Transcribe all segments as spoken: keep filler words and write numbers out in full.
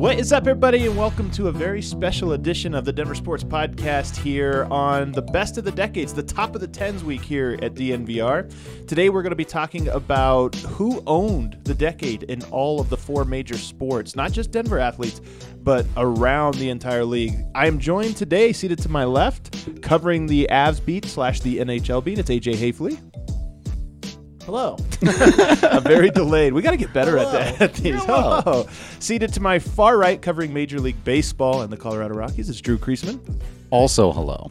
What is up, everybody, and welcome to a very special edition of the Denver Sports Podcast here on the best of the decades, the top of the tens week here at D N V R. Today we're going to be talking about who owned the decade in all of the four major sports, not just Denver athletes, but around the entire league. I am joined today, seated to my left, covering the Avs beat slash the N H L beat. It's A J Hafley. Hello. I'm very delayed. We got to get better Hello. at that. At these. Hello. Hello. Seated to my far right, covering Major League Baseball and the Colorado Rockies, is Drew Creasman. Also hello.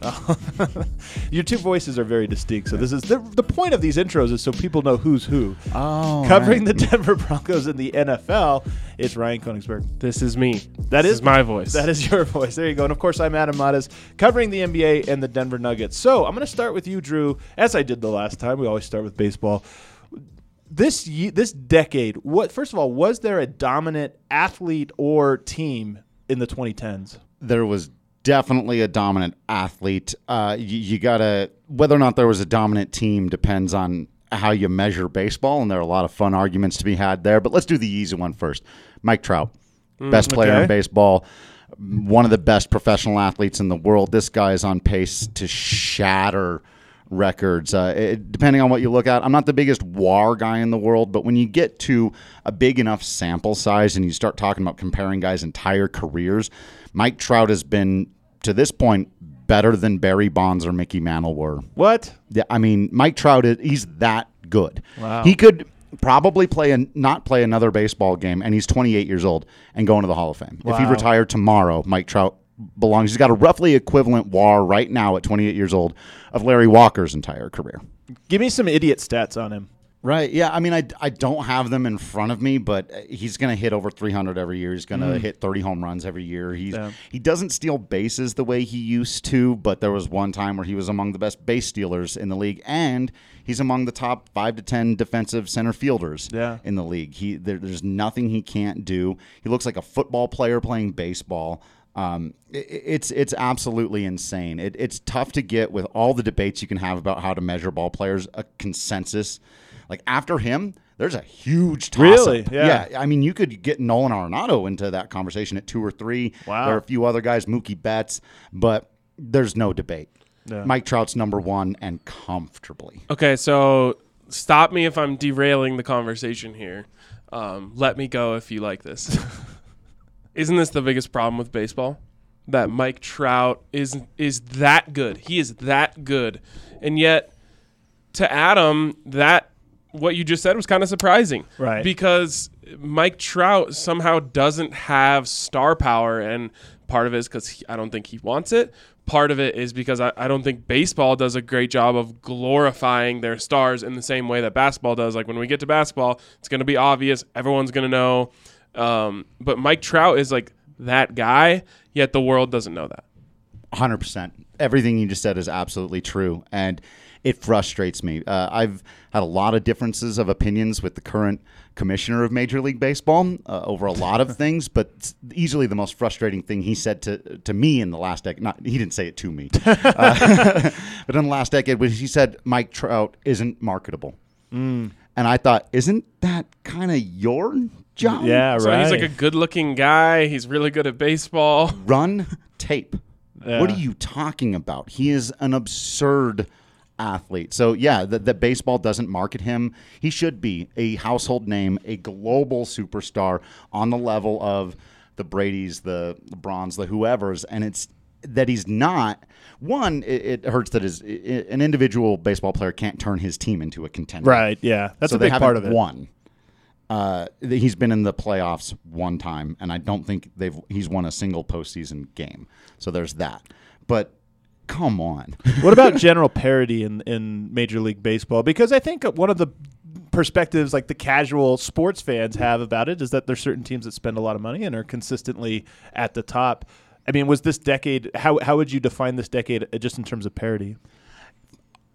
Your two voices are very distinct, so this is the, the point of these intros is so people know who's who. Oh, covering right. the Denver Broncos and the N F L, it's Ryan Konigsberg. This is me. That this is, is my voice. That is your voice. There you go. And of course, I'm Adam Matas, covering the N B A and the Denver Nuggets. So I'm going to start with you, Drew, as I did the last time. We always start with baseball. This ye- this decade, what first of all, was there a dominant athlete or team in the twenty tens? There was definitely a dominant athlete. Uh, you, you gotta whether or not there was a dominant team depends on how you measure baseball, and there are a lot of fun arguments to be had there. But let's do the easy one first. Mike Trout, mm, best player okay. in baseball, one of the best professional athletes in the world. This guy is on pace to shatter records. Uh, it, depending on what you look at, I'm not the biggest W A R guy in the world, but when you get to a big enough sample size and you start talking about comparing guys' entire careers, Mike Trout has been, to this point, better than Barry Bonds or Mickey Mantle were. What? Yeah, I mean, Mike Trout, is, he's that good. Wow. He could probably play and not play another baseball game, and he's twenty-eight years old and going to the Hall of Fame. Wow. If he retired tomorrow, Mike Trout belongs. He's got a roughly equivalent W A R right now at twenty-eight years old of Larry Walker's entire career. Give me some idiot stats on him. Right, yeah. I mean, I, I don't have them in front of me, but he's going to hit over three hundred every year. He's going to mm. hit thirty home runs every year. He's yeah. He doesn't steal bases the way he used to, but there was one time where he was among the best base stealers in the league, and he's among the top five to ten defensive center fielders yeah. in the league. He there, There's nothing he can't do. He looks like a football player playing baseball. Um, it, it's it's absolutely insane. It, it's tough to get, with all the debates you can have about how to measure ball players, a consensus. Like, after him, there's a huge toss-up. Really? Yeah. yeah. I mean, you could get Nolan Arenado into that conversation at two or three. Wow. There are a few other guys, Mookie Betts, but there's no debate. Yeah. Mike Trout's number one, and comfortably. Okay, so stop me if I'm derailing the conversation here. Um, let me go if you like this. Isn't this the biggest problem with baseball? That Mike Trout is is that good. He is that good. And yet, to Adam, that... what you just said was kind of surprising, right? Because Mike Trout somehow doesn't have star power, and part of it is because I don't think he wants it. Part of it is because I, I don't think baseball does a great job of glorifying their stars in the same way that basketball does. Like, when we get to basketball, it's going to be obvious. Everyone's going to know. Um, but Mike Trout is like that guy, yet the world doesn't know that. one hundred percent. Everything you just said is absolutely true. And it frustrates me. Uh, I've had a lot of differences of opinions with the current commissioner of Major League Baseball uh, over a lot of things, but easily the most frustrating thing he said to to me in the last decade, not, he didn't say it to me, uh, but in the last decade, was he said Mike Trout isn't marketable. Mm. And I thought, isn't that kind of your job? Yeah, right. So he's like a good-looking guy. He's really good at baseball. Run tape. Yeah. What are you talking about? He is an absurd athlete. So yeah, that the baseball doesn't market him. He should be a household name, a global superstar on the level of the Brady's, the LeBrons, the whoever's, and it's that he's not. One, it, it hurts that his it, an individual baseball player can't turn his team into a contender. Right, yeah. That's so a big part of it. One. Uh, he's been in the playoffs one time, and I don't think they've he's won a single postseason game. So there's that. But come on. What about general parity in, in Major League Baseball? Because I think one of the perspectives like the casual sports fans have about it is that there's certain teams that spend a lot of money and are consistently at the top. I mean, was this decade, how how would you define this decade just in terms of parity?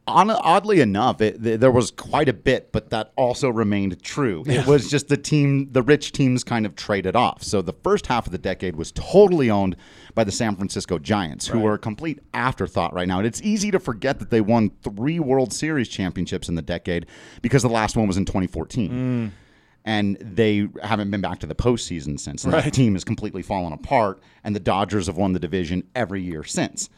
On, oddly enough, it, th- there was quite a bit, but that also remained true. It was just the team, the rich teams kind of traded off. So the first half of the decade was totally owned by the San Francisco Giants, right, who are a complete afterthought right now. And it's easy to forget that they won three World Series championships in the decade because the last one was in twenty fourteen. Mm. and they haven't been back to the postseason since. And right. That team has completely fallen apart, and the Dodgers have won the division every year since.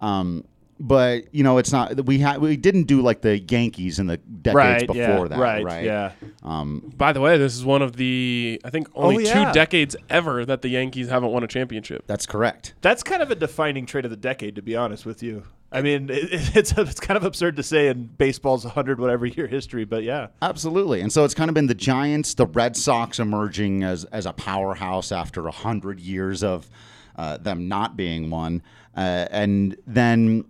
Um, but, you know, it's not – we ha we didn't do like the Yankees in the decades right, before yeah, that, right? Right, yeah. Um, By the way, this is one of the – I think only oh, yeah. two decades ever that the Yankees haven't won a championship. That's correct. That's kind of a defining trait of the decade, to be honest with you. I mean, it, it's it's kind of absurd to say in baseball's one hundred whatever year history, but yeah. Absolutely. And so it's kind of been the Giants, the Red Sox emerging as, as a powerhouse after one hundred years of uh, them not being one. Uh, and then,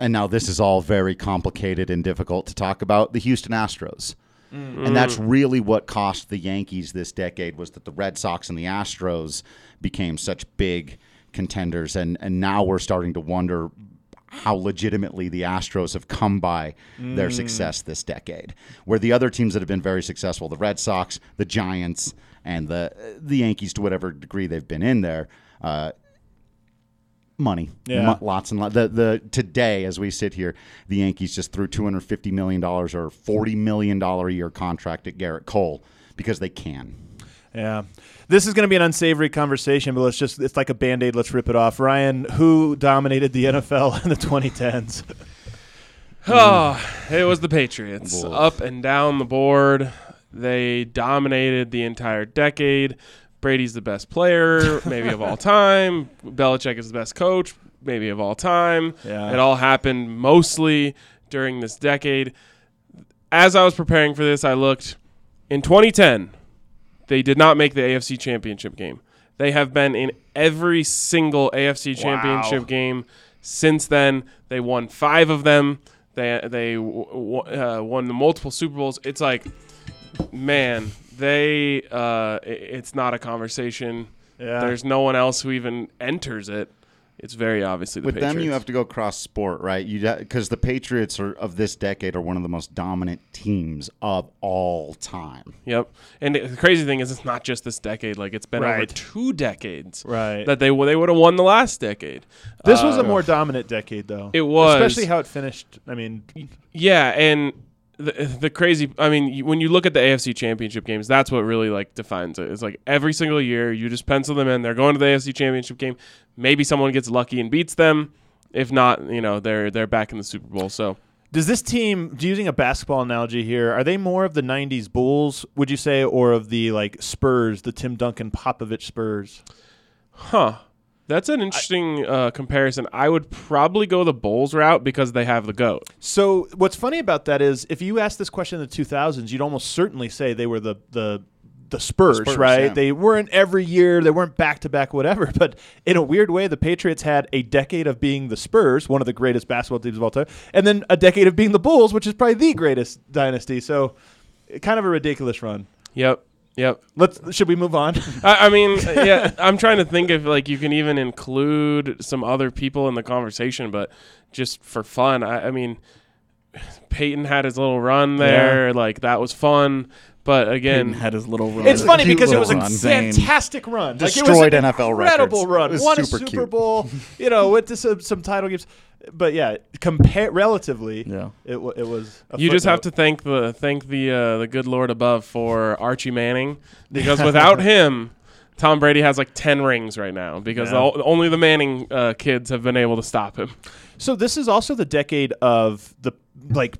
and now this is all very complicated and difficult to talk about, the Houston Astros. Mm-hmm. And that's really what cost the Yankees this decade, was that the Red Sox and the Astros became such big contenders. And, and now we're starting to wonder how legitimately the Astros have come by their mm. success this decade, where the other teams that have been very successful, the Red Sox, the Giants, and the the Yankees, to whatever degree they've been in there, uh, money, yeah. M lots and lots. The, the, today, as we sit here, the Yankees just threw two hundred fifty million dollars or forty million dollars a year contract at Garrett Cole because they can. Yeah. This is going to be an unsavory conversation, but let's just, it's like a Band-Aid. Let's rip it off. Ryan, who dominated the N F L in the twenty tens? Oh, it was the Patriots. Boy. Up and down the board. They dominated the entire decade. Brady's the best player, maybe of all time. Belichick is the best coach, maybe of all time. Yeah. It all happened mostly during this decade. As I was preparing for this, I looked. In twenty ten... they did not make the A F C championship game. They have been in every single A F C championship wow. game since then. They won five of them. They they w uh, won the multiple Super Bowls. It's like, man, they uh, it's not a conversation. Yeah. There's no one else who even enters it. It's very obviously the With Patriots. With them, you have to go cross-sport, right? You Because the Patriots are, of this decade are one of the most dominant teams of all time. Yep. And the crazy thing is it's not just this decade. Like, it's been right. over two decades right. that they, they would have won the last decade. This uh, was a more dominant decade, though. It was. Especially how it finished. I mean. Yeah, and the, the crazy – I mean, when you look at the A F C championship games, that's what really, like, defines it. It's like every single year you just pencil them in. They're going to the A F C championship game. Maybe someone gets lucky and beats them. If not, you know, they're they're back in the Super Bowl. So, does this team, using a basketball analogy here, are they more of the nineties Bulls, would you say, or of the like Spurs, the Tim Duncan Popovich Spurs? Huh. That's an interesting uh, comparison. I would probably go the Bulls route because they have the GOAT. So what's funny about that is if you asked this question in the two thousands, you'd almost certainly say they were the the the Spurs, the Spurs right? Yeah. They weren't every year. They weren't back-to-back, whatever. But in a weird way, the Patriots had a decade of being the Spurs, one of the greatest basketball teams of all time, and then a decade of being the Bulls, which is probably the greatest dynasty. So kind of a ridiculous run. Yep. Yep. Let's. Should we move on? I, I mean, yeah. I'm trying to think if like you can even include some other people in the conversation, but just for fun, I, I mean, Peyton had his little run there. Yeah. Like that was fun. But again, Peyton had his little run. It's funny because it was a fantastic run. Destroyed N F L records. Incredible run. Won a Super Bowl. You know, went to some, some title games. But yeah, compare relatively, yeah. it w it was. A you just note. have to thank the thank the uh, the good Lord above for Archie Manning, because without him, Tom Brady has like ten rings right now because yeah. the, only the Manning uh, kids have been able to stop him. So this is also the decade of the. Like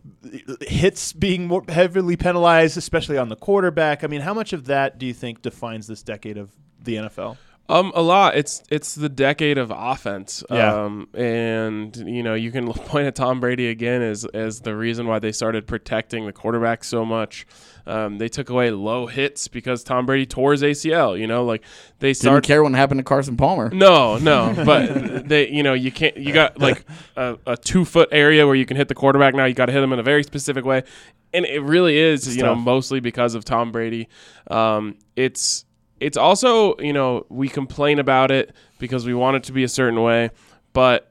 hits being more heavily penalized, especially on the quarterback. I mean, how much of that do you think defines this decade of the N F L? Um, a lot. It's it's the decade of offense. Yeah. Um, and you know, you can point at Tom Brady again as as the reason why they started protecting the quarterback so much. Um, they took away low hits because Tom Brady tore his A C L. You know, like they start, didn't care what happened to Carson Palmer. No, no, but they, you know, you can't. You got like a, a two foot area where you can hit the quarterback. Now you got to hit him in a very specific way, and it really is it's you tough. know mostly because of Tom Brady. Um, it's it's also you know we complain about it because we want it to be a certain way, but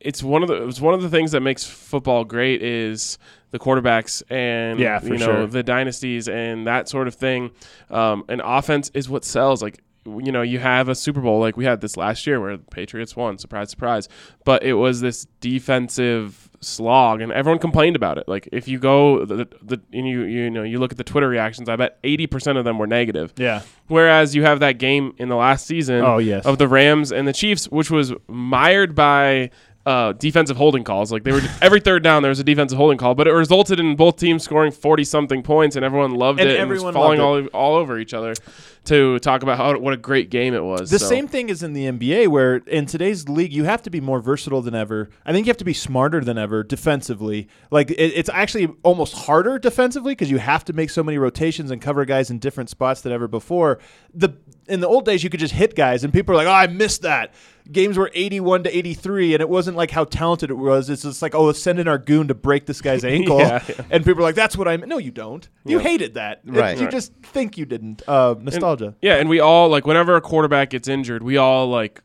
it's one of the it's one of the things that makes football great is. The quarterbacks and yeah, you know sure. the dynasties and that sort of thing, um, and offense is what sells. Like you know, you have a Super Bowl like we had this last year where the Patriots won, surprise, surprise. But it was this defensive slog, and everyone complained about it. Like, if you go the, the and you you know you look at the Twitter reactions, I bet eighty percent of them were negative. Yeah. Whereas you have that game in the last season oh, yes. of the Rams and the Chiefs, which was mired by uh, defensive holding calls. Like, they were every third down there was a defensive holding call, but it resulted in both teams scoring forty something points, and everyone loved and it everyone and was falling all, all over each other to talk about how what a great game it was. The so. same thing is in the N B A, where in today's league, you have to be more versatile than ever. I think you have to be smarter than ever defensively. Like, it, it's actually almost harder defensively because you have to make so many rotations and cover guys in different spots than ever before. The In the old days, you could just hit guys, and people are like, oh, I missed that. Games were eighty-one to eighty-three, and it wasn't like how talented it was. It's just like, oh, let's send in our goon to break this guy's ankle. yeah, yeah. And people are like, that's what I meant. No, you don't. You yeah. hated that. Right. It, you right. just think you didn't. Uh, nostalgia. And Yeah, and we all, like, whenever a quarterback gets injured, we all, like,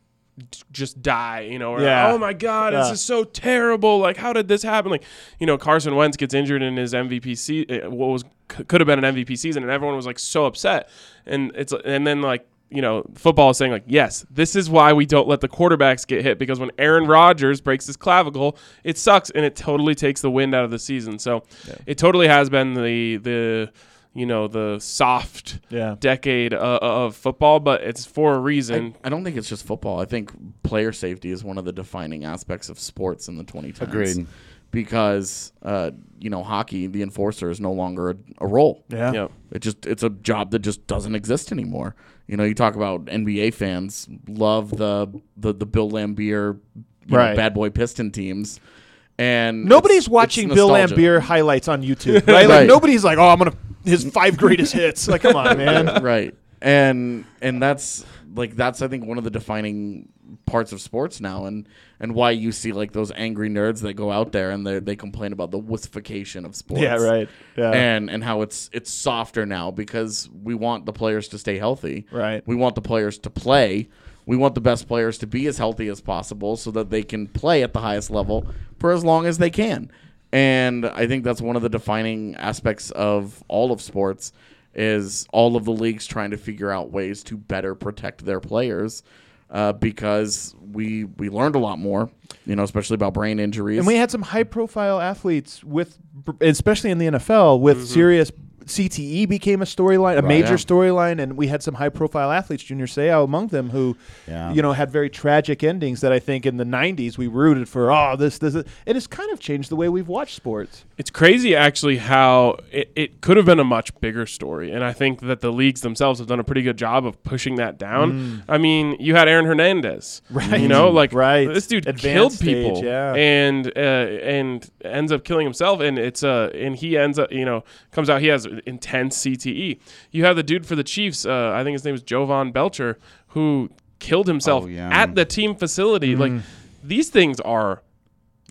just die, you know, or, yeah. oh, my God, yeah. this is so terrible. Like, how did this happen? Like, you know, Carson Wentz gets injured in his M V P season, what was could have been an M V P season, and everyone was, like, so upset. And it's and then, like, you know, football is saying, like, yes, this is why we don't let the quarterbacks get hit, because when Aaron Rodgers breaks his clavicle, it sucks, and it totally takes the wind out of the season. So yeah. it totally has been the the – you know, the soft yeah. decade uh, of football, but it's for a reason. I, I don't think it's just football. I think player safety is one of the defining aspects of sports in the twenty tens. Agreed. Because, uh, you know, hockey, the enforcer is no longer a, a role. Yeah. Yep. It just It's a job that just doesn't exist anymore. You know, you talk about N B A fans love the, the, the Bill Laimbeer, you right. know, bad boy Piston teams. And nobody's it's, watching it's Bill Laimbeer highlights on YouTube, right? Like, right. nobody's like, oh, I'm going to his five greatest hits. Like, come on, man. Right. And and that's like that's I think one of the defining parts of sports now, and and why you see like those angry nerds that go out there and they they complain about the wussification of sports. Yeah, right. Yeah. And and how it's it's softer now because we want the players to stay healthy. Right. We want the players to play. We want the best players to be as healthy as possible so that they can play at the highest level for as long as they can. And I think that's one of the defining aspects of all of sports is all of the leagues trying to figure out ways to better protect their players uh, because we we learned a lot more, you know, especially about brain injuries. And we had some high-profile athletes with, especially in the N F L, with mm-hmm. serious. C T E became a storyline, a right, major yeah. storyline, and we had some high-profile athletes, Junior Seau among them, who, yeah. you know, had very tragic endings that I think in the nineties we rooted for. Oh, this, this, this. It has kind of changed the way we've watched sports. It's crazy, actually, how it, it could have been a much bigger story, and I think that the leagues themselves have done a pretty good job of pushing that down. Mm. I mean, you had Aaron Hernandez, right? You know, like right. this dude Advanced killed people stage, yeah. and uh, and ends up killing himself, and it's uh, and he ends up, you know, comes out he has intense C T E. You have the dude for the Chiefs, uh, I think his name is Jovan Belcher, who killed himself oh, yeah. at the team facility. Mm. Like, these things are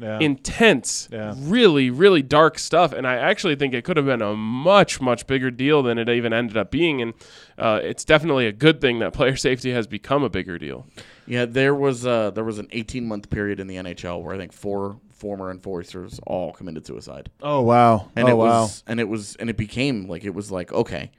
yeah. intense, yeah. really, really dark stuff. And I actually think it could have been a much, much bigger deal than it even ended up being. And uh, it's definitely a good thing that player safety has become a bigger deal. Yeah, there was uh, there was an eighteen-month period in the N H L where I think four former enforcers all committed suicide. Oh wow! And oh, it was wow. and it was and it became like it was like okay,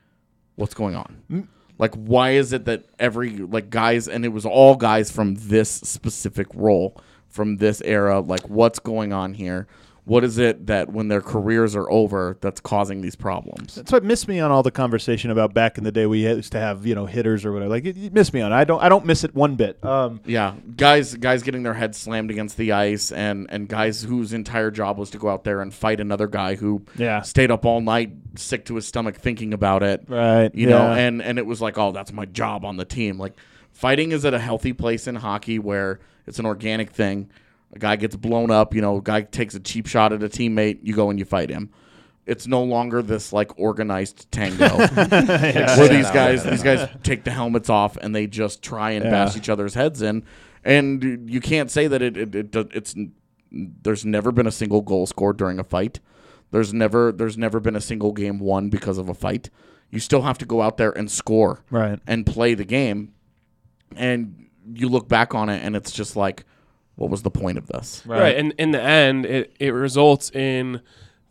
what's going on? Mm. Like, why is it that every like guys and it was all guys from this specific role from this era? Like, what's going on here? What is it that when their careers are over that's causing these problems? That's what missed me on all the conversation about back in the day we used to have, you know, hitters or whatever. Like, it, it missed me on. I don't I don't miss it one bit. Um, yeah, guys guys getting their heads slammed against the ice and, and guys whose entire job was to go out there and fight another guy who yeah. stayed up all night sick to his stomach thinking about it. Right. You yeah. know, and, and it was like, oh, that's my job on the team. Like, fighting is at a healthy place in hockey where it's an organic thing. A guy gets blown up, you know, a guy takes a cheap shot at a teammate, you go and you fight him. It's no longer this, like, organized tango yeah, where these guys these guys take the helmets off and they just try and yeah. bash each other's heads in. And you can't say that it, it, it it's there's never been a single goal scored during a fight. There's never there's never been a single game won because of a fight. You still have to go out there and score right. and play the game. And you look back on it and it's just like, what was the point of this? Right. right. And in the end, it, it results in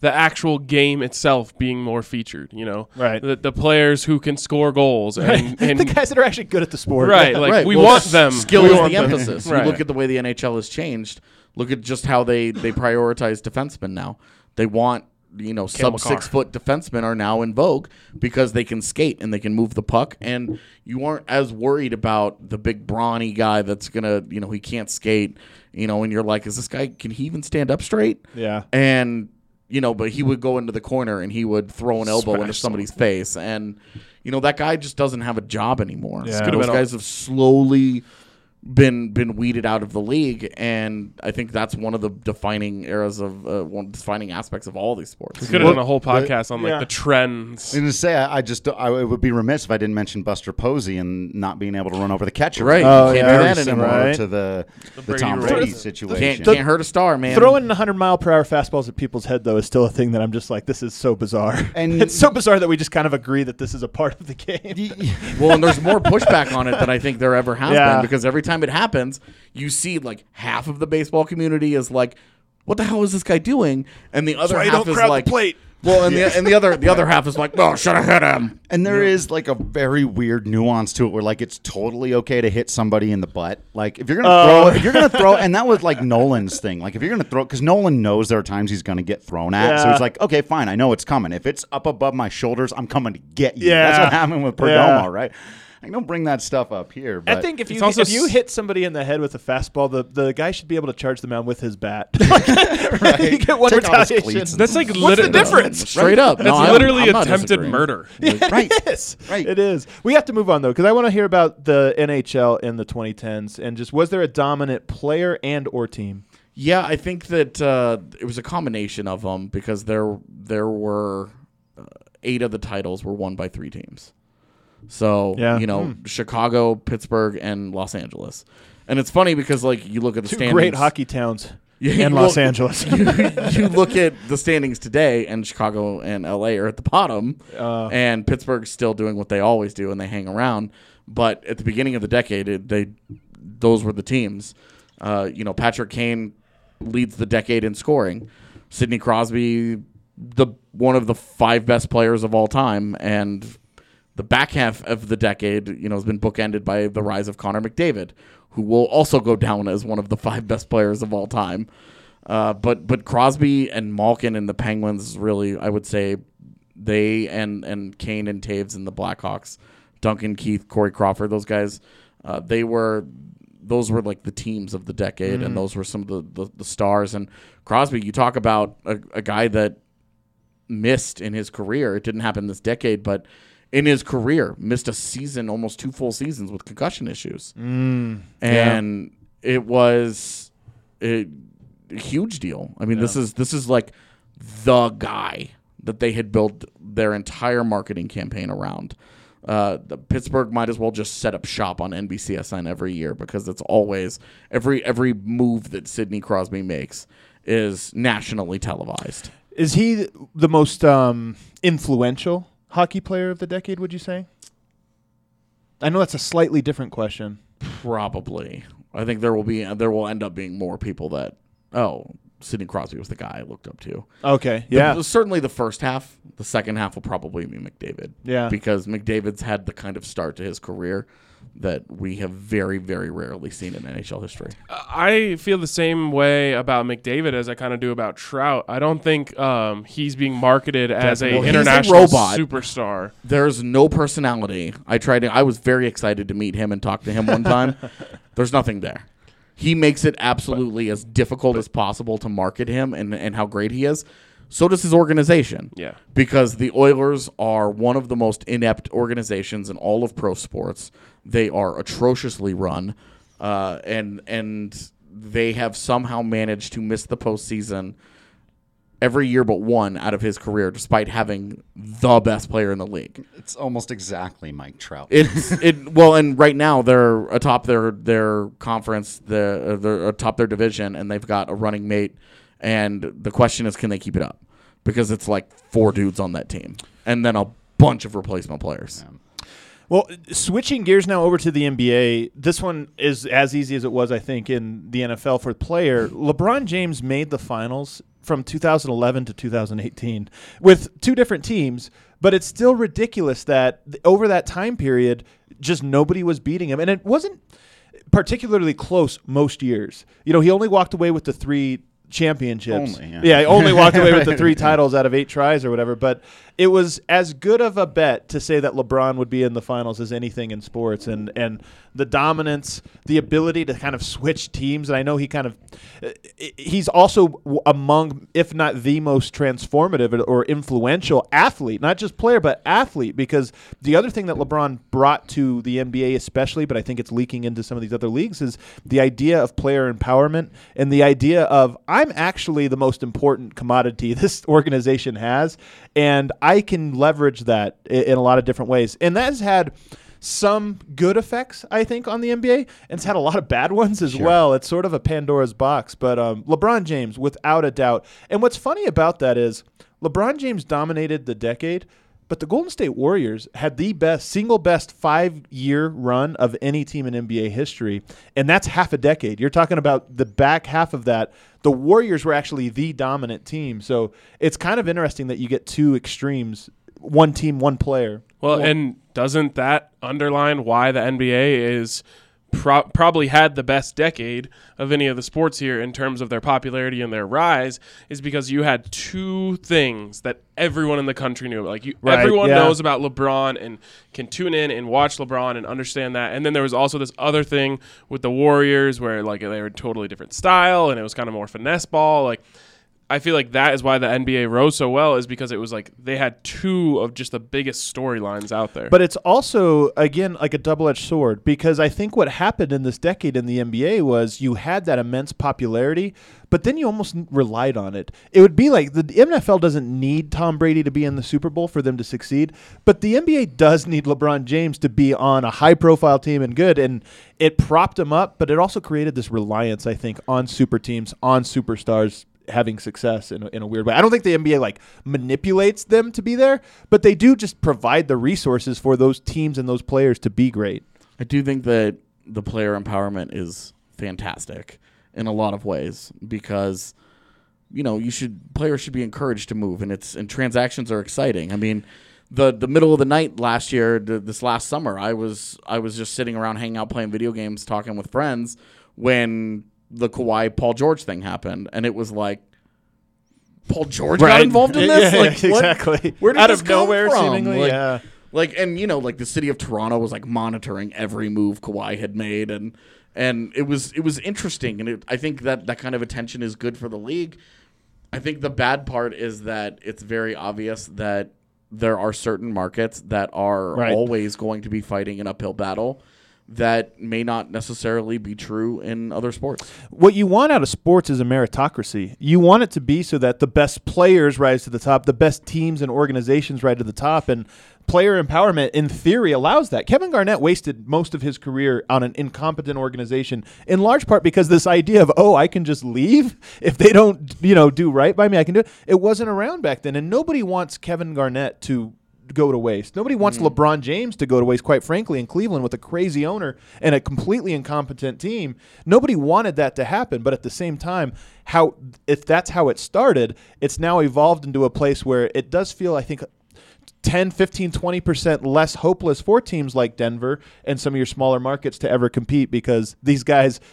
the actual game itself being more featured, you know, right? The, the players who can score goals and, right. and the guys that are actually good at the sport, right? Like right. we well, want them. Skill is the emphasis. Right. You look at the way the N H L has changed. Look at just how they they prioritize defensemen now. They want you know Cale sub Makar. six foot defensemen are now in vogue because they can skate and they can move the puck, and you aren't as worried about the big brawny guy that's gonna you know he can't skate, you know, and you're like, is this guy can he even stand up straight? Yeah, and. You know, but he would go into the corner and he would throw an elbow Smash into somebody's something. face. And, you know, that guy just doesn't have a job anymore. Yeah. Those guys have slowly been been weeded out of the league. And I think that's one of the defining eras of uh, one of the defining aspects of all these sports. We could have done a whole podcast but, on, like, yeah. the trends. I was going to say, I, I just I, it would be remiss if I didn't mention Buster Posey and not being able to run over the catcher. Right. Oh, you can't yeah. do that anymore right? to the, the, the Brady Tom Brady race. situation. Can't, can't hurt a star, man. Throwing one hundred mile per hour fastballs at people's head, though, is still a thing that I'm just like, this is so bizarre. And it's so bizarre that we just kind of agree that this is a part of the game. Well, and there's more pushback on it than I think there ever has yeah. been, because every time it happens, you see like half of the baseball community is like, what the hell is this guy doing? And the other Sorry, half don't is crowd like, the plate. Well, and the and the other the other half is like, no, should have hit him. And there yeah. is like a very weird nuance to it, where like it's totally okay to hit somebody in the butt. Like if you're gonna oh. throw, if you're gonna throw, and that was like Nolan's thing. Like if you're gonna throw, because Nolan knows there are times he's gonna get thrown at. Yeah. So he's like, okay, fine, I know it's coming. If it's up above my shoulders, I'm coming to get you. Yeah. That's what happened with Perdomo, yeah. right? I don't bring that stuff up here. But I think if you if you hit somebody in the head with a fastball, the, the guy should be able to charge the mound with his bat. right. You get one Take retaliation. That's like what's lit- the difference? No, straight up, that's no, literally I'm, I'm attempted murder. Like, yeah, right. It is. Right. It is. We have to move on though, because I want to hear about the N H L in the twenty tens and just was there a dominant player and or team? Yeah, I think that uh, it was a combination of them because there there were uh, eight of the titles were won by three teams. So, yeah. you know, mm. Chicago, Pittsburgh, and Los Angeles. And it's funny because, like, you look at the Two standings. Two great hockey towns yeah, and Los look, Angeles. you, you look at the standings today, and Chicago and L A are at the bottom, uh, and Pittsburgh's still doing what they always do, and they hang around. But at the beginning of the decade, it, they those were the teams. Uh, you know, Patrick Kane leads the decade in scoring. Sidney Crosby, the one of the five best players of all time, and the back half of the decade, you know, has been bookended by the rise of Connor McDavid, who will also go down as one of the five best players of all time. Uh, but but Crosby and Malkin and the Penguins really, I would say, they and and Kane and Taves and the Blackhawks, Duncan Keith, Corey Crawford, those guys, uh, they were those were like the teams of the decade, mm. and those were some of the, the the stars. And Crosby, you talk about a, a guy that missed in his career. It didn't happen this decade, but in his career, missed a season, almost two full seasons with concussion issues. Mm, and yeah. it was a, a huge deal. I mean, yeah. this is this is like the guy that they had built their entire marketing campaign around. Uh, the Pittsburgh might as well just set up shop on N B C S N every year because it's always every every move that Sidney Crosby makes is nationally televised. Is he the most um, influential hockey player of the decade, would you say? I know that's a slightly different question. Probably. I think there will be there will end up being more people that, oh, Sidney Crosby was the guy I looked up to. Okay, yeah. The, certainly the first half. The second half will probably be McDavid. Yeah. Because McDavid's had the kind of start to his career that we have very, very rarely seen in N H L history. I feel the same way about McDavid as I kind of do about Trout. I don't think um, he's being marketed as an international robot. superstar. There's no personality. I tried to, I was very excited to meet him and talk to him one time. There's nothing there. He makes it absolutely but, as difficult but, as possible to market him and, and how great he is. So does his organization. Yeah. Because the Oilers are one of the most inept organizations in all of pro sports. They are atrociously run, uh, and and they have somehow managed to miss the postseason every year but one out of his career, despite having the best player in the league. It's almost exactly Mike Trout. It's it well, and right now they're atop their their conference, they're, they're atop their division, and they've got a running mate. And the question is, can they keep it up? Because it's like four dudes on that team and then a bunch of replacement players. Yeah. Well, switching gears now over to the N B A, this one is as easy as it was, I think, in the N F L for player. LeBron James made the finals from two thousand eleven to two thousand eighteen with two different teams, but it's still ridiculous that th- over that time period, just nobody was beating him. And it wasn't particularly close most years. You know, he only walked away with the three championships. Only, yeah. yeah, he only walked away with the three titles out of eight tries or whatever. But it was as good of a bet to say that LeBron would be in the finals as anything in sports. And, and the dominance, the ability to kind of switch teams. And I know he kind of – he's also among, if not the most transformative or influential athlete, not just player but athlete, because the other thing that LeBron brought to the N B A especially, but I think it's leaking into some of these other leagues, is the idea of player empowerment and the idea of I'm actually the most important commodity this organization has, and I can leverage that in a lot of different ways. And that has had some good effects, I think, on the N B A, and it's had a lot of bad ones as sure. well. It's sort of a Pandora's box, but um, LeBron James, without a doubt. And what's funny about that is LeBron James dominated the decade, but the Golden State Warriors had the best, single best five-year run of any team in N B A history, and that's half a decade. You're talking about the back half of that. The Warriors were actually the dominant team, so it's kind of interesting that you get two extremes, one team, one player. Well, one. And doesn't that underline why the N B A is pro- probably had the best decade of any of the sports here in terms of their popularity and their rise, is because you had two things that everyone in the country knew. Like you, right, everyone yeah. knows about LeBron and can tune in and watch LeBron and understand that. And then there was also this other thing with the Warriors where like they were totally different style and it was kind of more finesse ball. Like I feel like that is why the N B A rose so well, is because it was like they had two of just the biggest storylines out there. But it's also, again, like a double-edged sword, because I think what happened in this decade in the N B A was you had that immense popularity, but then you almost relied on it. It would be like the N F L doesn't need Tom Brady to be in the Super Bowl for them to succeed, but the N B A does need LeBron James to be on a high-profile team and good, and it propped him up, but it also created this reliance, I think, on super teams, on superstars having success in a, in a weird way. I don't think the N B A like manipulates them to be there, but they do just provide the resources for those teams and those players to be great. I do think that the player empowerment is fantastic in a lot of ways, because you know you should players should be encouraged to move, and it's and transactions are exciting. I mean, the the middle of the night last year, the, this last summer, I was I was just sitting around hanging out playing video games, talking with friends when the Kawhi Paul George thing happened, and it was like Paul George right. got involved in this, yeah, like exactly. What? Where did out this of come nowhere from? Seemingly, like, yeah. Like and you know like the city of Toronto was like monitoring every move Kawhi had made and. And it was it was interesting, and it, I think that that kind of attention is good for the league. I think the bad part is that it's very obvious that there are certain markets that are right. always going to be fighting an uphill battle that may not necessarily be true in other sports. What you want out of sports is a meritocracy. You want it to be so that the best players rise to the top, the best teams and organizations rise to the top, and player empowerment, in theory, allows that. Kevin Garnett wasted most of his career on an incompetent organization, in large part because this idea of, oh, I can just leave if they don't, you know, do right by me, I can do it. It wasn't around back then, and nobody wants Kevin Garnett to go to waste. Nobody wants mm. LeBron James to go to waste, quite frankly, in Cleveland with a crazy owner and a completely incompetent team. Nobody wanted that to happen, but at the same time, how if that's how it started, it's now evolved into a place where it does feel, I think, ten, fifteen, twenty percent less hopeless for teams like Denver and some of your smaller markets to ever compete, because these guys –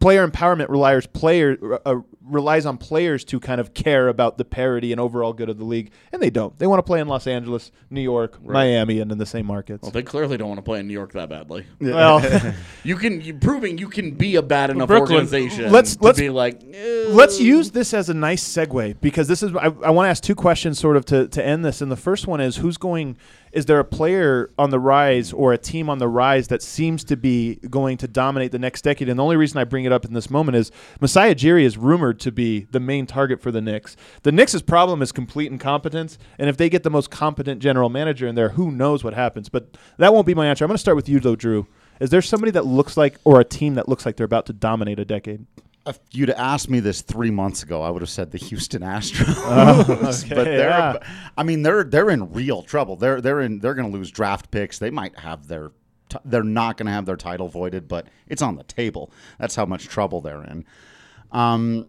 player empowerment relies player uh, relies on players to kind of care about the parity and overall good of the league, and they don't. They want to play in Los Angeles, New York, right. Miami, and in the same markets. Well, they clearly don't want to play in New York that badly. Yeah. Well, you can you, proving you can be a bad enough Brooklyn. organization. Let's to let's be like. Eh. Let's use this as a nice segue, because this is I, I want to ask two questions sort of to to end this, and the first one is who's going. Is there a player on the rise or a team on the rise that seems to be going to dominate the next decade? And the only reason I bring it up in this moment is Masai Ujiri is rumored to be the main target for the Knicks. The Knicks' problem is complete incompetence, and if they get the most competent general manager in there, who knows what happens? But that won't be my answer. I'm going to start with you, though, Drew. Is there somebody that looks like or a team that looks like they're about to dominate a decade? If you'd asked me this three months ago, I would have said the Houston Astros. Oh, okay, but they're, yeah. I mean, they're they're in real trouble. They're they're in they're going to lose draft picks. They might have their t- they're not going to have their title voided, but it's on the table. That's how much trouble they're in. Um,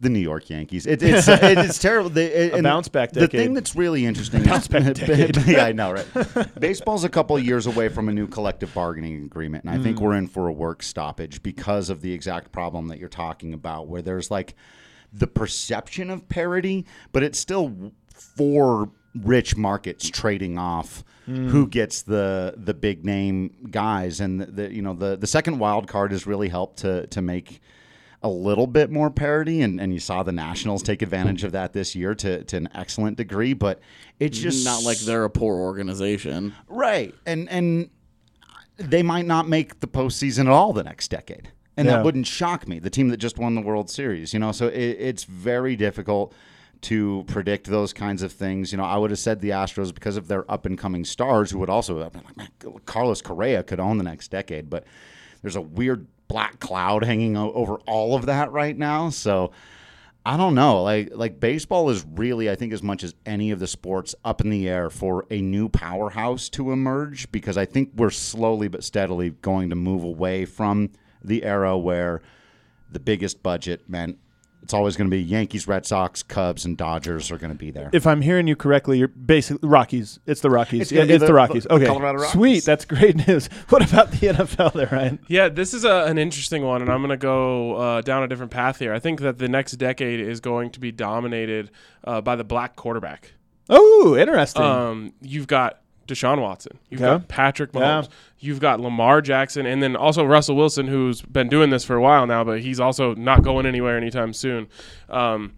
The New York Yankees. It, it's uh, it, it's terrible. They, it, a bounce back decade. The thing that's really interesting bounce back decade. Yeah, I know, right? Baseball's a couple of years away from a new collective bargaining agreement, and I mm. think we're in for a work stoppage because of the exact problem that you're talking about, where there's like the perception of parity, but it's still for rich markets trading off mm. who gets the the big name guys, and the, the you know the the second wild card has really helped to to make a little bit more parity, and, and you saw the Nationals take advantage of that this year to, to an excellent degree, but it's just not like they're a poor organization. Right. And and they might not make the postseason at all the next decade. And yeah. that wouldn't shock me, the team that just won the World Series, you know, so it, it's very difficult to predict those kinds of things. You know, I would have said the Astros because of their up and coming stars who would also have been like, man, Carlos Correa could own the next decade, but there's a weird black cloud hanging over all of that right now. So I don't know. Like, like baseball is really, I think, as much as any of the sports, up in the air for a new powerhouse to emerge, because I think we're slowly but steadily going to move away from the era where the biggest budget meant it's always going to be Yankees, Red Sox, Cubs, and Dodgers are going to be there. If I'm hearing you correctly, you're basically Rockies. It's the Rockies. It's, it's the, the Rockies. Okay. Colorado Rockies. Sweet. That's great news. What about the N F L there, Ryan? Yeah, this is a, an interesting one, and I'm going to go uh, down a different path here. I think that the next decade is going to be dominated uh, by the black quarterback. Oh, interesting. Um, you've got Deshaun Watson. You've okay. got Patrick Mahomes. Yeah. You've got Lamar Jackson, and then also Russell Wilson, who's been doing this for a while now, but he's also not going anywhere anytime soon. Um,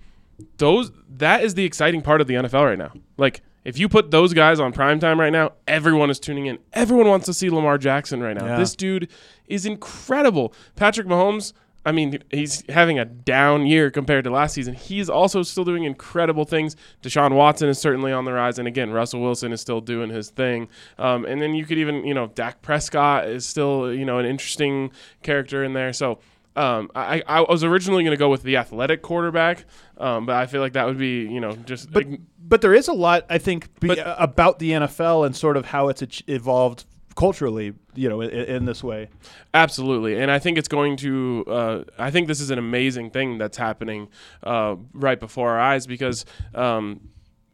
those that is the exciting part of the N F L right now. Like, if you put those guys on primetime right now, everyone is tuning in. Everyone wants to see Lamar Jackson right now. Yeah. This dude is incredible. Patrick Mahomes, I mean, he's having a down year compared to last season. He's also still doing incredible things. Deshaun Watson is certainly on the rise. And again, Russell Wilson is still doing his thing. Um, and then you could even, you know, Dak Prescott is still, you know, an interesting character in there. So um, I, I was originally going to go with the athletic quarterback, um, but I feel like that would be, you know, just. But, ign- but there is a lot, I think, be, but, about the N F L and sort of how it's evolved culturally, you know, in, in this way. Absolutely. And I think it's going to uh, I think this is an amazing thing that's happening uh, right before our eyes, because um,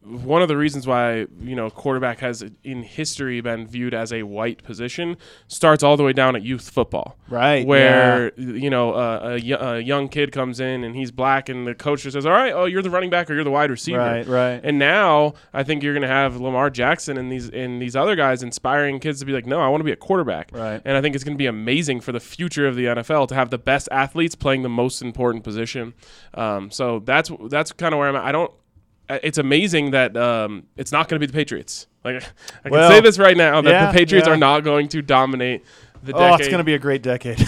one of the reasons why, you know, quarterback has in history been viewed as a white position starts all the way down at youth football. Right. Where, yeah. you know, uh, a, y- a young kid comes in and he's black and the coach just says, all right, oh, you're the running back or you're the wide receiver. Right, right. And now I think you're going to have Lamar Jackson and these and these other guys inspiring kids to be like, no, I want to be a quarterback. Right. And I think it's going to be amazing for the future of the N F L to have the best athletes playing the most important position. Um, so that's that's kind of where I'm at. I don't. It's amazing that um, it's not going to be the Patriots. Like I can well, say this right now, that yeah, the Patriots yeah. are not going to dominate the oh, decade. Oh, it's going to be a great decade.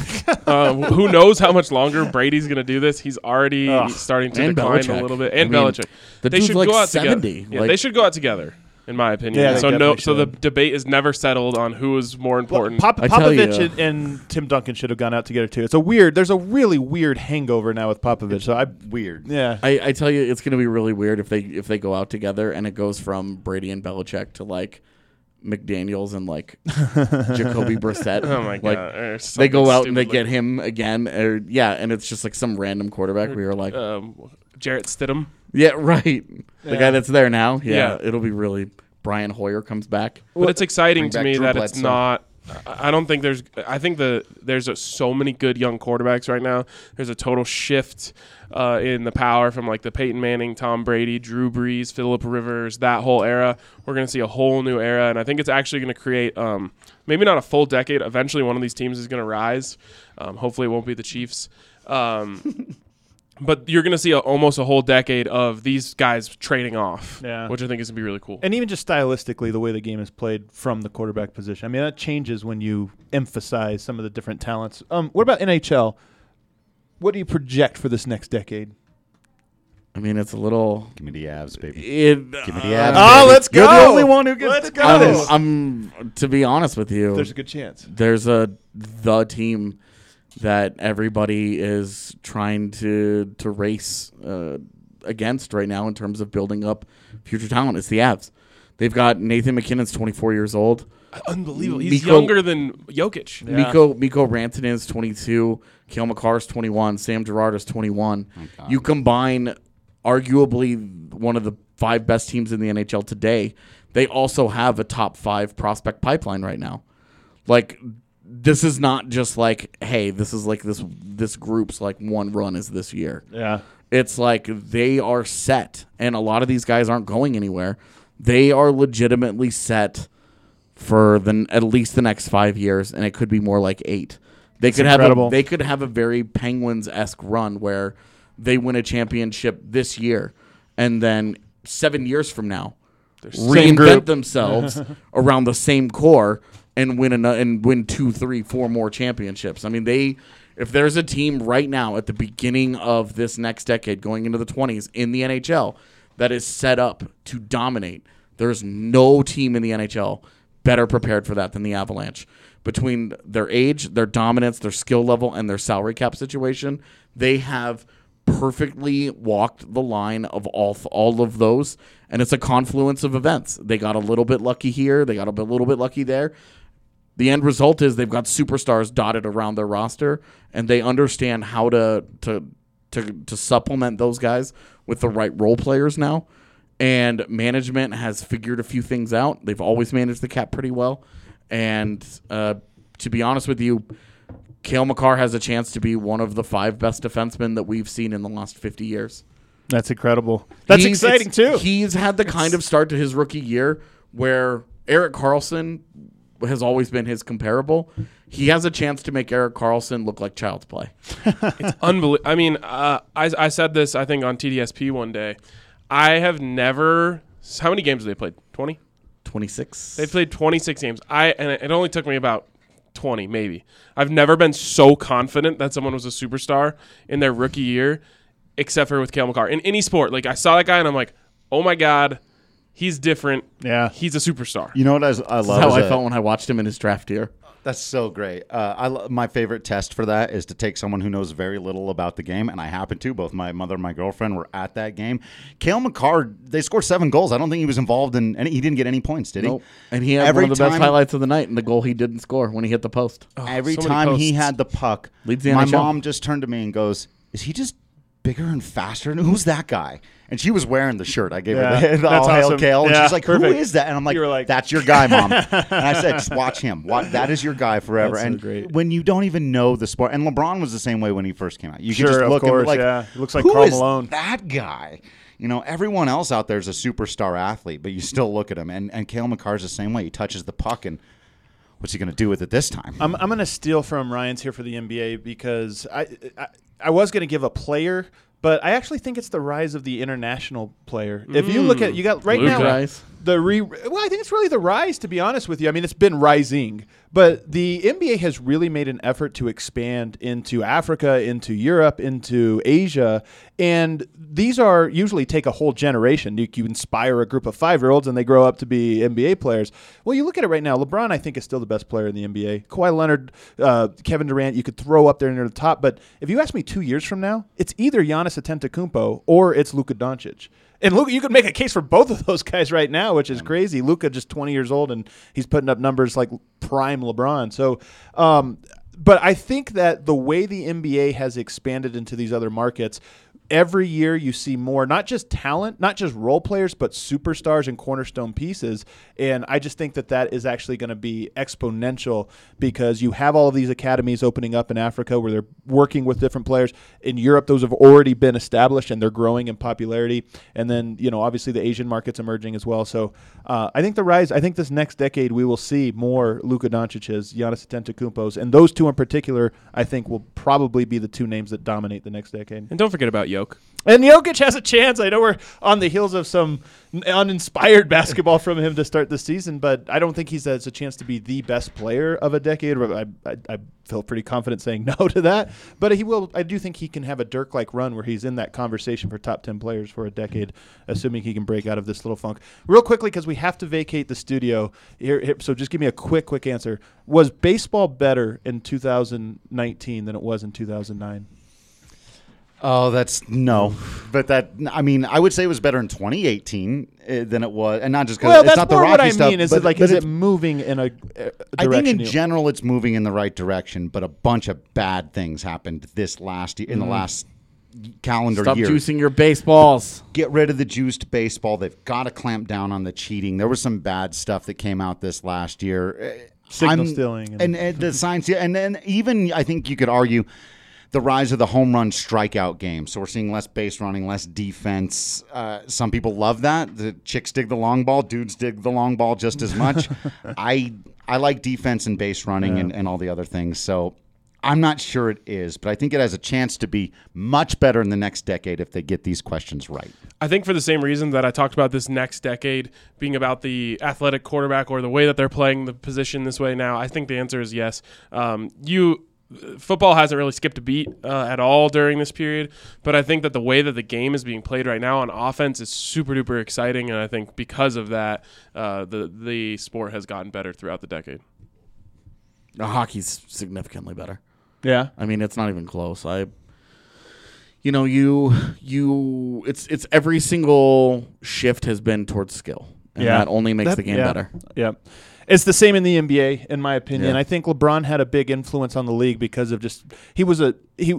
uh, who knows how much longer Brady's going to do this? He's already oh, starting to decline Belichick. a little bit. And I mean, Belichick, the they should like go out seventy. Together. Yeah, like, they should go out together, in my opinion. Yeah, so no, should. so the debate is never settled on who is more important. Well, Pop- Popovich and, and Tim Duncan should have gone out together too. It's a weird. There's a really weird hangover now with Popovich. It's so I weird. Yeah, I, I tell you, it's going to be really weird if they if they go out together and it goes from Brady and Belichick to like McDaniels and like Jacoby Brissett. Oh my like, god! They go out and they like get him again. Or, yeah, and it's just like some random quarterback. Or, we were like um, Jarrett Stidham. Yeah, right. Yeah. The guy that's there now. Yeah, yeah, it'll be really. Brian Hoyer comes back. But well, it's exciting to me Drew that Bledsoe. It's not. I don't think there's. I think the there's a, so many good young quarterbacks right now. There's a total shift uh, in the power from like the Peyton Manning, Tom Brady, Drew Brees, Phillip Rivers, that whole era. We're going to see a whole new era, and I think it's actually going to create um, maybe not a full decade. Eventually, one of these teams is going to rise. Um, hopefully, it won't be the Chiefs. Um, But you're going to see a, almost a whole decade of these guys trading off, yeah. which I think is going to be really cool. And even just stylistically, the way the game is played from the quarterback position. I mean, that changes when you emphasize some of the different talents. Um, what about N H L? What do you project for this next decade? I mean, it's a little... Give me the abs, baby. It, uh, Give me the abs, Oh, baby. Let's go! You're the only one who gets let's go! I'm, I'm, to be honest with you... There's a good chance. There's a the team... that everybody is trying to to race uh, against right now in terms of building up future talent. It's the Avs. They've got Nathan McKinnon's twenty-four years old. Unbelievable. He's Mikko, younger than Jokic. Yeah. Mikko, Mikko Rantanen is twenty-two. Cale Makar is twenty-one. Sam Girard is twenty-one. Oh, you combine arguably one of the five best teams in the N H L today. They also have a top five prospect pipeline right now. Like, this is not just like, hey, this is like this this group's like one run is this year. Yeah. It's like they are set, and a lot of these guys aren't going anywhere. They are legitimately set for the, at least the next five years, and it could be more like eight. They could have a, they could have a very Penguins-esque run where they win a championship this year, and then seven years from now, reinvent themselves around the same core and win an, and win two, three, four more championships. I mean, they if there's a team right now at the beginning of this next decade, going into the twenties in the N H L, that is set up to dominate, there's no team in the N H L better prepared for that than the Avalanche. Between their age, their dominance, their skill level, and their salary cap situation, they have perfectly walked the line of all all of those, and it's a confluence of events. They got a little bit lucky here. They got a bit, little bit lucky there. The end result is they've got superstars dotted around their roster, and they understand how to to to, to supplement those guys with the right role players now. And management has figured a few things out. They've always managed the cap pretty well. And uh, to be honest with you, Cale Makar has a chance to be one of the five best defensemen that we've seen in the last fifty years. That's incredible. That's he's, exciting, too. He's had the kind of start to his rookie year where Eric Karlsson has always been his comparable. He has a chance to make Eric Karlsson look like child's play. It's unbelievable. I mean, uh, I, I said this, I think, on T D S P one day. I have never – how many games have they played? twenty? twenty-six. They played twenty-six games. I And it only took me about twenty, maybe. I've never been so confident that someone was a superstar in their rookie year, except for with Cale Makar. In any sport, like I saw that guy and I'm like, oh, my God. He's different. Yeah. He's a superstar. You know what I, I love? That's how I felt when I watched him in his draft year. That's so great. Uh, I lo- my favorite test for that is to take someone who knows very little about the game, and I happen to. Both my mother and my girlfriend were at that game. Cale Makar, they scored seven goals. I don't think he was involved in any. He didn't get any points, did he? Nope. And he had every one of the time, best highlights of the night in the goal he didn't score when he hit the post. Oh, every so time he had the puck, Leads the my N H L. Mom just turned to me and goes, is he just bigger and faster? And who's that guy? And she was wearing the shirt. I gave yeah, her the all awesome. Hail Cale. And yeah, she's like, perfect. Who is that? And I'm like, you were like, that's your guy, Mom. And I said, just watch him. Watch, that is your guy forever. That's and so when you don't even know the sport. And LeBron was the same way when he first came out. You sure, could just look at him like, yeah. It looks like who Karl Malone. Is that guy? You know, everyone else out there is a superstar athlete, but you still look at him. And, and Cale Makar's the same way. He touches the puck and what's he going to do with it this time? I'm, I'm going to steal from Ryan's here for the N B A because I I, I was going to give a player, but I actually think it's the rise of the international player. Mm. If you look at you got right Luke now rise. the re well, I think it's really the rise, to be honest with you. I mean, it's been rising, but the N B A has really made an effort to expand into Africa, into Europe, into Asia, and these are usually take a whole generation. You, you inspire a group of five-year-olds, and they grow up to be N B A players. Well, you look at it right now. LeBron, I think, is still the best player in the N B A. Kawhi Leonard, uh, Kevin Durant, you could throw up there near the top. But if you ask me two years from now, it's either Giannis Antetokounmpo or it's Luka Doncic. And Luka, you could make a case for both of those guys right now, which is crazy. Luka just twenty years old, and he's putting up numbers like prime LeBron. So, um, but I think that the way the N B A has expanded into these other markets, every year you see more, not just talent, not just role players, but superstars and cornerstone pieces. And I just think that that is actually going to be exponential because you have all of these academies opening up in Africa where they're working with different players. In Europe, those have already been established and they're growing in popularity. And then, you know, obviously the Asian market's emerging as well. So uh, I think the rise, I think this next decade we will see more Luka Doncic's, Giannis Antetokounmpo's, and those two in particular, I think will probably be the two names that dominate the next decade. And don't forget about you. Joke. And Jokic has a chance. I know we're on the heels of some uninspired basketball from him to start the season, but I don't think he has a chance to be the best player of a decade. I, I, I feel pretty confident saying no to that, but he will. I do think he can have a Dirk-like run where he's in that conversation for top ten players for a decade, assuming he can break out of this little funk. Real quickly, because we have to vacate the studio here, here, so just give me a quick, quick answer. Was baseball better in two thousand nineteen than it was in two thousand nine? Oh, that's no. But that, I mean, I would say it was better in twenty eighteen uh, than it was, and not just because well, it's not the Rocky I stuff. Mean, is but, it like, but is it moving in a? Uh, direction I think in general it's moving in the right direction, but a bunch of bad things happened this last in mm. the last calendar Stop year. Stop juicing your baseballs. Get rid of the juiced baseball. They've got to clamp down on the cheating. There was some bad stuff that came out this last year. Signal I'm, stealing and, and, and the science, and then even I think you could argue. The rise of the home run strikeout game. So we're seeing less base running, less defense. Uh, some people love that. The chicks dig the long ball. Dudes dig the long ball just as much. I I like defense and base running yeah. and, and all the other things. So I'm not sure it is, but I think it has a chance to be much better in the next decade if they get these questions right. I think for the same reason that I talked about this next decade being about the athletic quarterback or the way that they're playing the position this way now, I think the answer is yes. Um, you... Football hasn't really skipped a beat uh, at all during this period, but I think that the way that the game is being played right now on offense is super duper exciting, and I think because of that, uh, the the sport has gotten better throughout the decade. The hockey's significantly better. Yeah, I mean it's not even close. I, you know, you you it's it's every single shift has been towards skill, and yeah. that only makes that, the game yeah. better. Yeah. It's the same in the N B A, in my opinion. Yeah. I think LeBron had a big influence on the league because of just he was a he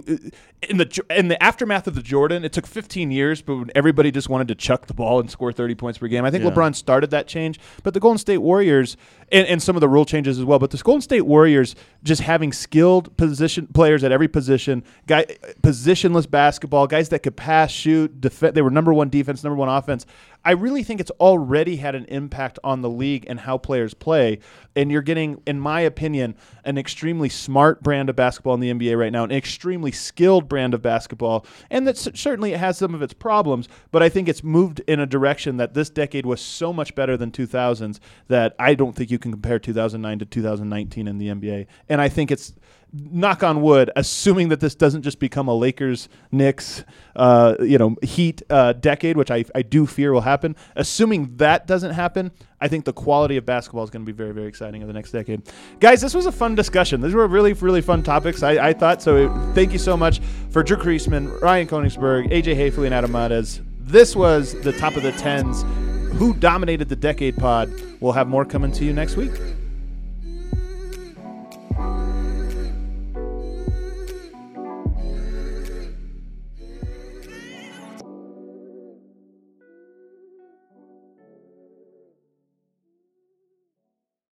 in the in the aftermath of the Jordan. It took fifteen years, but when everybody just wanted to chuck the ball and score thirty points per game. I think yeah. LeBron started that change, but the Golden State Warriors and, and some of the rule changes as well. But the Golden State Warriors just having skilled position players at every position, guy positionless basketball, guys that could pass, shoot, defend. They were number one defense, number one offense. I really think it's already had an impact on the league and how players play. And you're getting, in my opinion, an extremely smart brand of basketball in the N B A right now, an extremely skilled brand of basketball. And that certainly it has some of its problems, but I think it's moved in a direction that this decade was so much better than two thousands that I don't think you can compare two thousand nine to two thousand nineteen in the N B A. And I think it's, knock on wood, assuming that this doesn't just become a Lakers, Knicks, uh, you know, Heat uh, decade, which I, I do fear will happen. Assuming that doesn't happen, I think the quality of basketball is going to be very, very exciting in the next decade. Guys, this was a fun discussion. These were really, really fun topics, I, I thought. So thank you so much for Drew Kreisman, Ryan Konigsberg, A J Hayfley, and Adam Mades. This was the Top of the Tens. Who dominated the decade pod? We'll have more coming to you next week.